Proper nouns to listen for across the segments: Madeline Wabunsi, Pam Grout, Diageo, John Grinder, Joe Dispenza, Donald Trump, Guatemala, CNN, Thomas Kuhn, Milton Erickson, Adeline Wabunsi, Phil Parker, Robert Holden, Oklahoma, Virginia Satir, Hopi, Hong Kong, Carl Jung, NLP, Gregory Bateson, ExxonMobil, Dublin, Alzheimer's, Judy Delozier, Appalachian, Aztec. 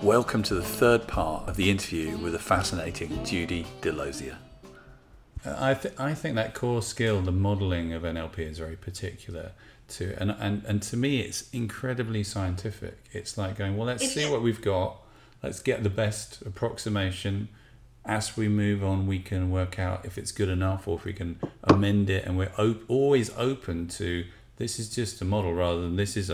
Welcome to the third part of the interview with the fascinating Judy Delozier. I think that core skill, the modelling of NLP, is very particular to, and to me it's incredibly scientific. It's like going, well, let's see what we've got, let's get the best approximation. As we move on, we can work out if it's good enough or if we can amend it, and we're always open to, this is just a model rather than this is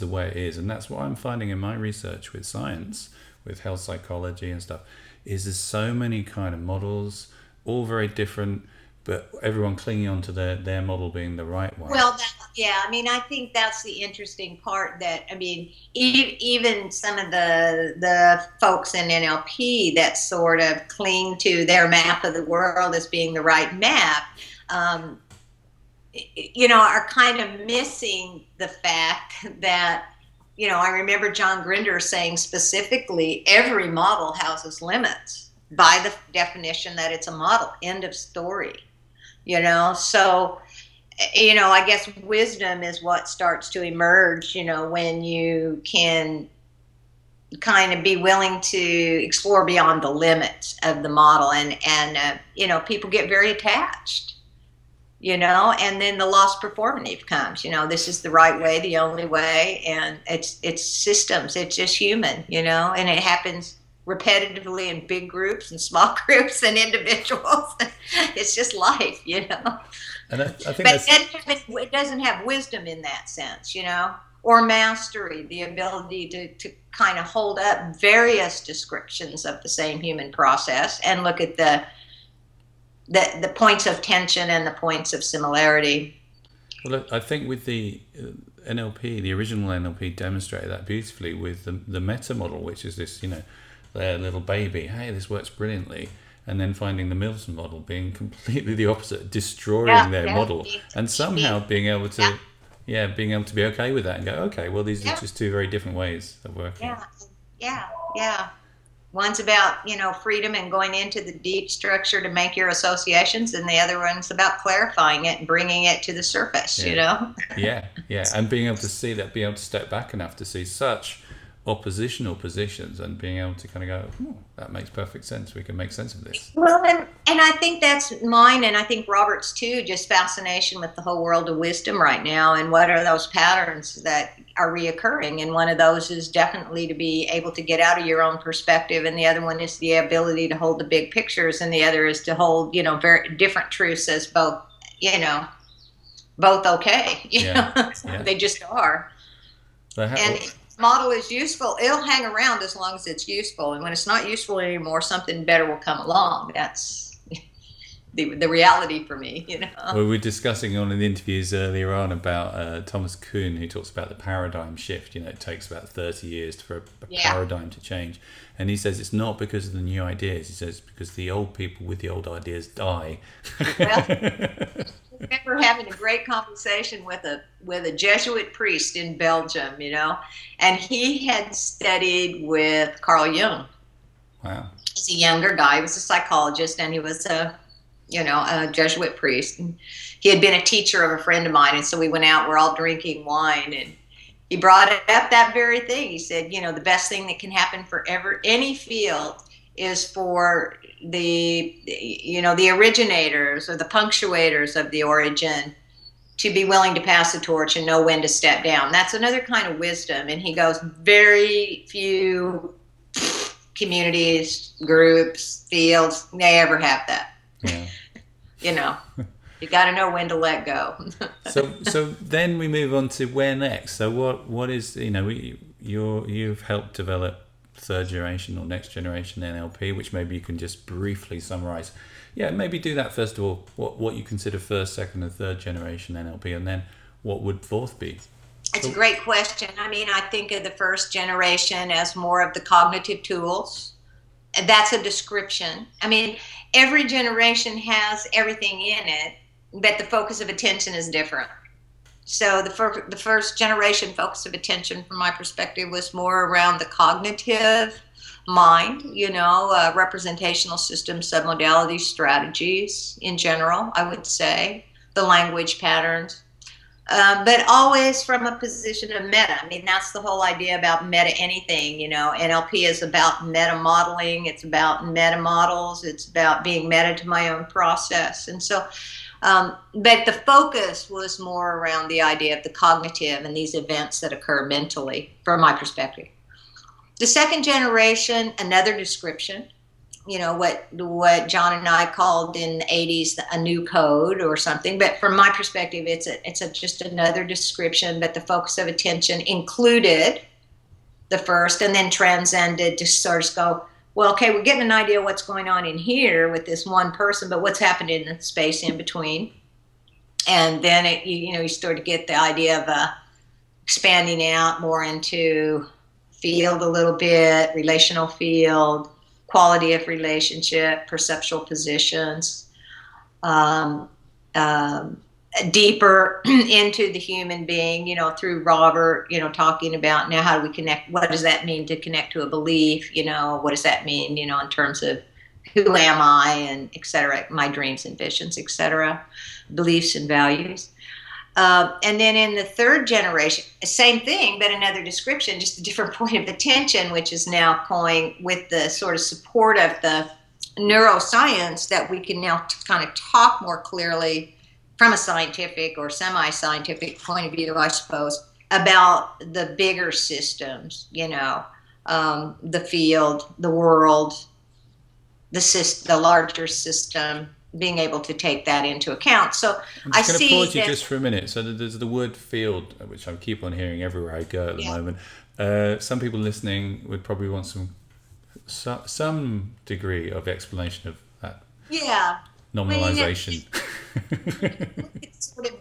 the way it is. And that's what I'm finding in my research with science, with health psychology and stuff, is there's so many kind of models, all very different, but everyone clinging on to their model being the right one. Well, I think that's the interesting part, that, even some of the folks in NLP that sort of cling to their map of the world as being the right map, are kind of missing the fact that, I remember John Grinder saying specifically, every model houses limits by the definition that it's a model, end of story. So I guess wisdom is what starts to emerge, when you can kind of be willing to explore beyond the limits of the model. And people get very attached, and then the loss performative comes, this is the right way, the only way. And it's systems, it's just human, and it happens repetitively in big groups and small groups and individuals. It's just life, And I think it doesn't have wisdom in that sense, or mastery, the ability to kind of hold up various descriptions of the same human process and look at the points of tension and the points of similarity. Well, I think with the NLP, the original NLP demonstrated that beautifully with the meta model, which is this, their little baby, hey, this works brilliantly, and then finding the Milton model being completely the opposite, destroying their model, and somehow being able to being able to be okay with that and go, okay, well, these are just two very different ways of working. One's about freedom and going into the deep structure to make your associations, and the other one's about clarifying it and bringing it to the surface. And being able to see that, being able to step back enough to see such oppositional positions and being able to kind of go, that makes perfect sense, we can make sense of this. Well, and I think that's mine, and I think Robert's too, just fascination with the whole world of wisdom right now, and what are those patterns that are reoccurring. And one of those is definitely to be able to get out of your own perspective, and the other one is the ability to hold the big pictures, and the other is to hold very different truths as both okay. They just are. Model is useful, it'll hang around as long as it's useful, and when it's not useful anymore, something better will come along. That's the reality for me. Well, we were discussing on in the interviews earlier on about Thomas Kuhn, who talks about the paradigm shift. It takes about 30 years for a paradigm to change, and he says it's not because of the new ideas, he says because the old people with the old ideas die. I remember having a great conversation with a Jesuit priest in Belgium, and he had studied with Carl Jung. Wow. He's a younger guy. He was a psychologist, and he was a Jesuit priest. And he had been a teacher of a friend of mine, and so we went out. We're all drinking wine, and he brought up that very thing. He said, the best thing that can happen for any field is for the originators or the punctuators of the origin to be willing to pass the torch and know when to step down. That's another kind of wisdom. And he goes, very few communities, groups, fields, they ever have that. Yeah. You got to know when to let go. So then we move on to where next. So what is, you've helped develop third generation or next generation NLP, which maybe you can just briefly summarize. Maybe do that first of all, what you consider first, second and third generation NLP, and then what would fourth be? It's a great question. I think of the first generation as more of the cognitive tools. That's a description. Every generation has everything in it, but the focus of attention is different. So the first generation focus of attention, from my perspective, was more around the cognitive mind, representational systems, submodality strategies in general, I would say. the language patterns, but always from a position of meta. I mean, that's the whole idea about meta anything, you know. NLP is about meta modeling. It's about meta models. It's about being meta to my own process. And so, but the focus was more around the idea of the cognitive and these events that occur mentally, from my perspective. The second generation, another description, you know, what John and I called in the 80s a new code or something. But from my perspective, it's just another description, but the focus of attention included the first and then transcended to sort of go, well, okay, we're getting an idea of what's going on in here with this one person, but what's happened in the space in between. And then, you start to get the idea of expanding out more into field a little bit, relational field, quality of relationship, perceptual positions, deeper into the human being, you know, through Robert, you know, talking about now how do we connect, what does that mean to connect to a belief, you know, what does that mean, you know, in terms of who am I and et cetera, my dreams and visions, et cetera, beliefs and values. And then in the third generation, same thing, but another description, just a different point of attention, which is now going with the sort of support of the neuroscience that we can now kind of talk more clearly from a scientific or semi-scientific point of view, I suppose, about the bigger systems, you know, the field, the world, the larger system, being able to take that into account. So I see. I'm just going to pause you just for a minute. So there's the word field, which I keep on hearing everywhere I go at the moment. Some people listening would probably want some degree of explanation of that. Yeah. Nominalization. Well, it's sort of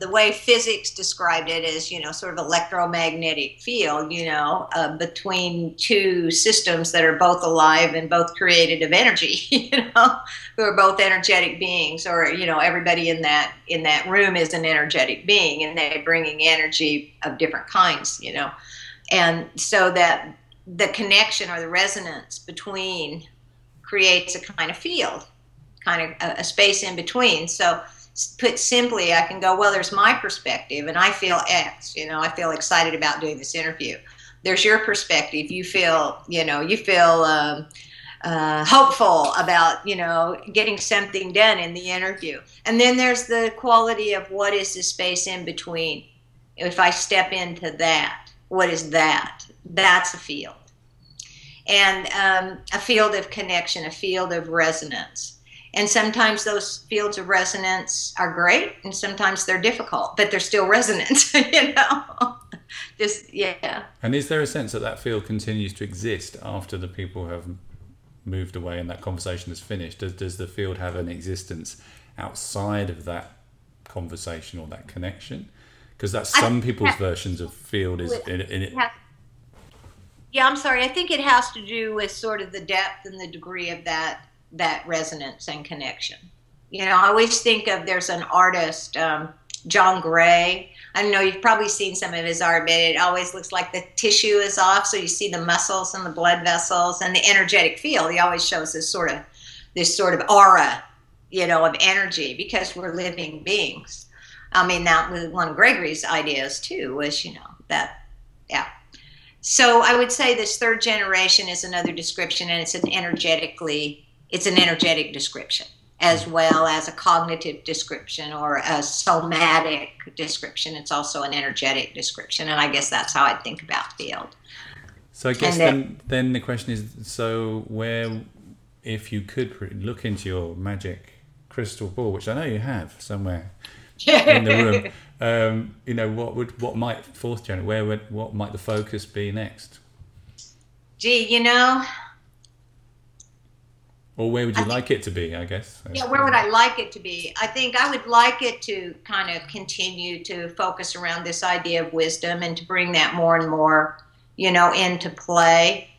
the way physics described it is, you know, sort of electromagnetic field, you know, between two systems that are both alive and both created of energy, you know, who are both energetic beings, or, you know, everybody in that room is an energetic being, and they're bringing energy of different kinds, you know. And so that the connection or the resonance between creates a kind of field, kind of a space in between. So put simply, I can go, well, there's my perspective and I feel X, you know, I feel excited about doing this interview. There's your perspective. You feel, you know, hopeful about, you know, getting something done in the interview. And then there's the quality of what is the space in between. If I step into that, what is that? That's a field. And a field of connection, a field of resonance. And sometimes those fields of resonance are great, and sometimes they're difficult, but they're still resonant, you know. Just, yeah. And is there a sense that field continues to exist after the people have moved away and that conversation is finished? Does the field have an existence outside of that conversation or that connection? Because that's some people's versions of field is in it. Yeah, I'm sorry. I think it has to do with sort of the depth and the degree of that resonance and connection. You know, I always think of, there's an artist, John Gray. I don't know, you've probably seen some of his art, but it always looks like the tissue is off. So you see the muscles and the blood vessels and the energetic field. He always shows this sort of aura, you know, of energy, because we're living beings. I mean, that was one of Gregory's ideas too, was, you know, that, yeah. So I would say this third generation is another description, and it's an energetic description as well as a cognitive description or a somatic description. It's also an energetic description. And I guess that's how I think about field. So I guess then the question is, so where, if you could look into your magic crystal ball, which I know you have somewhere in the room, you know, what might fourth gen, what might the focus be next? Gee, you know, or where would you like it to be, I guess? Yeah, where would I like it to be? I think I would like it to kind of continue to focus around this idea of wisdom and to bring that more and more, you know, into play.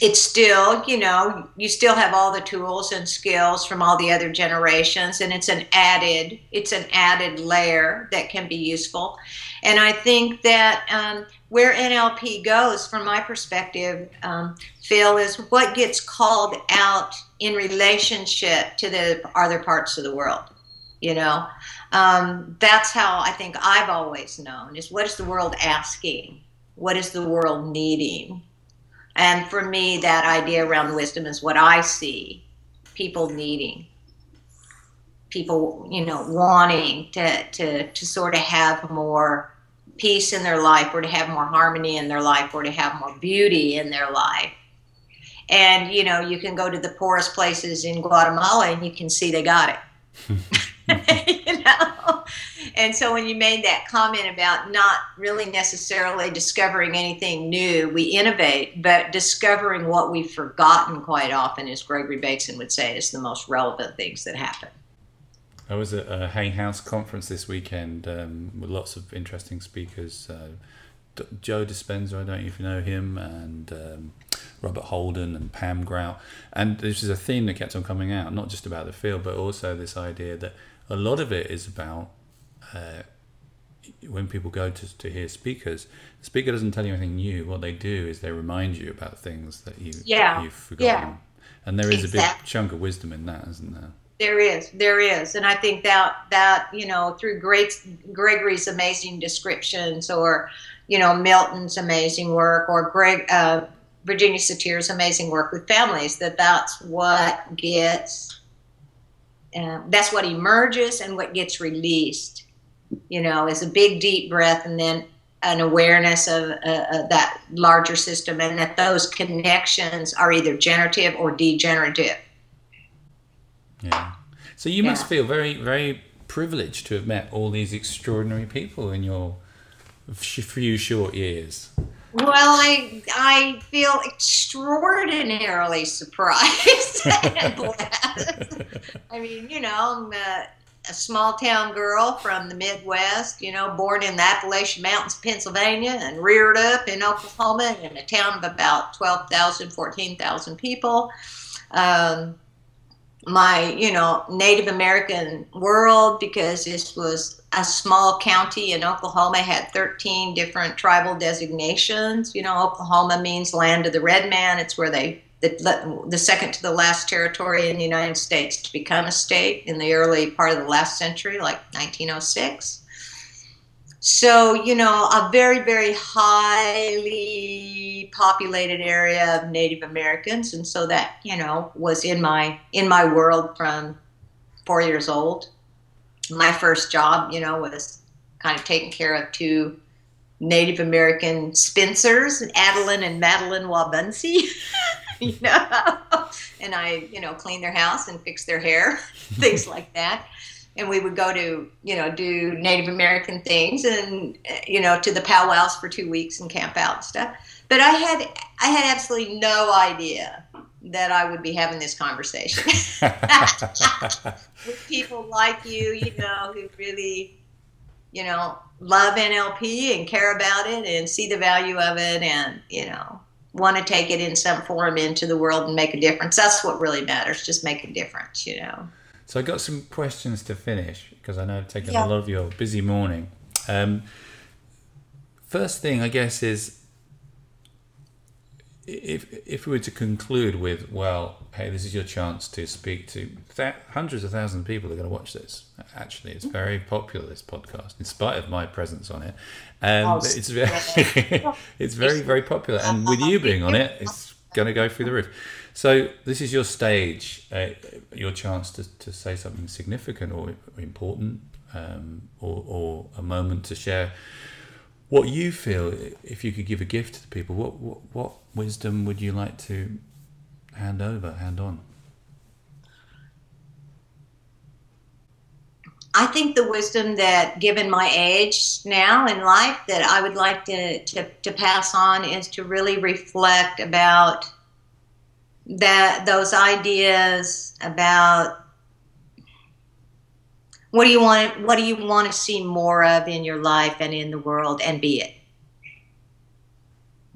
It's still, you know, you still have all the tools and skills from all the other generations, and it's an added layer that can be useful. And I think that where NLP goes, from my perspective, Phil, is what gets called out in relationship to the other parts of the world. you know. That's how I think I've always known, is what is the world asking? What is the world needing? And for me, that idea around wisdom is what I see people needing, people, you know, wanting to sort of have more peace in their life, or to have more harmony in their life, or to have more beauty in their life. And, you know, you can go to the poorest places in Guatemala and you can see they got it, you know? And so when you made that comment about not really necessarily discovering anything new, we innovate, but discovering what we've forgotten quite often, as Gregory Bateson would say, is the most relevant things that happen. I was at a Hay House conference this weekend with lots of interesting speakers. Joe Dispenza, I don't even know him, and Robert Holden and Pam Grout. And this is a theme that kept on coming out, not just about the field, but also this idea that a lot of it is about when people go to hear speakers, the speaker doesn't tell you anything new. What they do is they remind you about things that you've forgotten. Yeah. And there is a big chunk of wisdom in that, isn't there? There is. And I think that you know, through Gregory's amazing descriptions, or, you know, Milton's amazing work, or Virginia Satir's amazing work with families, that's what gets, that's what emerges and what gets released, you know, is a big deep breath and then an awareness of that larger system, and that those connections are either generative or degenerative. Yeah. So you must feel very, very privileged to have met all these extraordinary people in your few short years. Well, I feel extraordinarily surprised and blessed. I mean, you know, I'm a small town girl from the Midwest, you know, born in the Appalachian Mountains, Pennsylvania, and reared up in Oklahoma in a town of about 12,000, 14,000 people. My, you know, Native American world, because this was a small county in Oklahoma, had 13 different tribal designations. You know, Oklahoma means land of the red man. It's where the second to the last territory in the United States to become a state in the early part of the last century, like 1906. So, you know, a very, very highly populated area of Native Americans. And so that, you know, was in my world from 4 years old. My first job, you know, was kind of taking care of two Native American spincers, Adeline and Madeline Wabunsi, you know, and I, you know, cleaned their house and fixed their hair, things like that. And we would go to, you know, do Native American things and, you know, to the powwows for 2 weeks and camp out and stuff. But I had absolutely no idea that I would be having this conversation with people like you, you know, who really, you know, love NLP and care about it and see the value of it and, you know, want to take it in some form into the world and make a difference. That's what really matters, just make a difference, you know. So I got some questions to finish, because I know I've taken a lot of your busy morning. First thing, I guess, is if we were to conclude with, well, hey, this is your chance to speak to hundreds of thousands of people who are going to watch this. Actually, it's very popular, this podcast, in spite of my presence on it. It's very, very popular. And with you being on it, it's going to go through the roof. So this is your stage, your chance to say something significant or important, or a moment to share what you feel. If you could give a gift to the people, what wisdom would you like to hand on? I think the wisdom that, given my age now in life, that I would like to pass on is to really reflect about that, those ideas about what do you want to see more of in your life and in the world, and be it,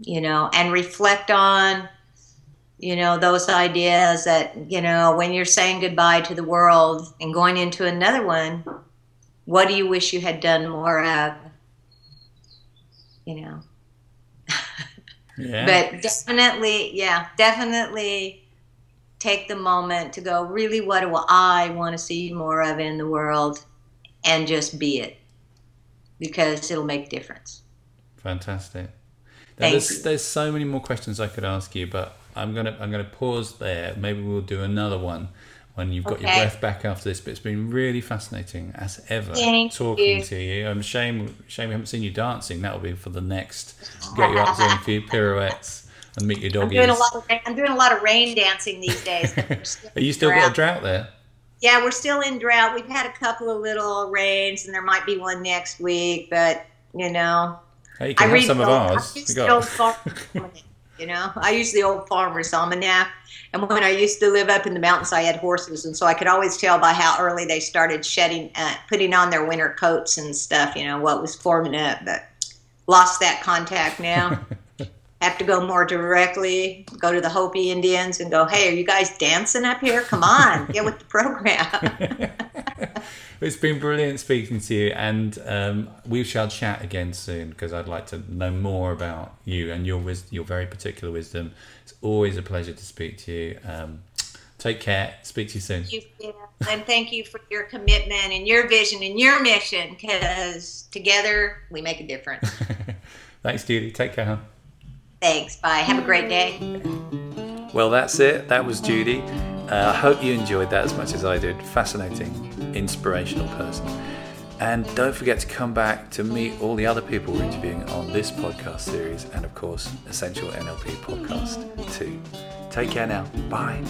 you know, and reflect on, you know, those ideas that, you know, when you're saying goodbye to the world and going into another one, what do you wish you had done more of, you know? Yeah. But definitely take the moment to go, really, what do I want to see more of in the world? And just be it, because it'll make a difference. Fantastic. Now, there's so many more questions I could ask you, but I'm gonna pause there. Maybe we'll do another one when you've got your breath back after this. But it's been really fascinating as ever talking to you. I'm shame we haven't seen you dancing. That'll be for the next. Get you up doing a few pirouettes and meet your doggies. I'm doing a lot of rain dancing these days. Are you still got a drought there? Yeah, we're still in drought. We've had a couple of little rains, and there might be one next week. But you know, hey, you can have some of ours. You know, I use the old farmer's almanac, and when I used to live up in the mountains, I had horses, and so I could always tell by how early they started shedding, putting on their winter coats and stuff, you know, what was forming up, but lost that contact now. Have to go more directly, go to the Hopi Indians and go, hey, are you guys dancing up here? Come on, get with the program. It's been brilliant speaking to you, and we shall chat again soon, because I'd like to know more about you and your very particular wisdom. It's always a pleasure to speak to you. Take care. Speak to you soon. Thank you, and thank you for your commitment and your vision and your mission, because together we make a difference. Thanks, Judy. Take care. Thanks. Bye. Have a great day. Well, that's it. That was Judy. I hope you enjoyed that as much as I did. Fascinating, inspirational person. And don't forget to come back to meet all the other people we're interviewing on this podcast series, and of course, Essential NLP Podcast 2. Take care now. Bye.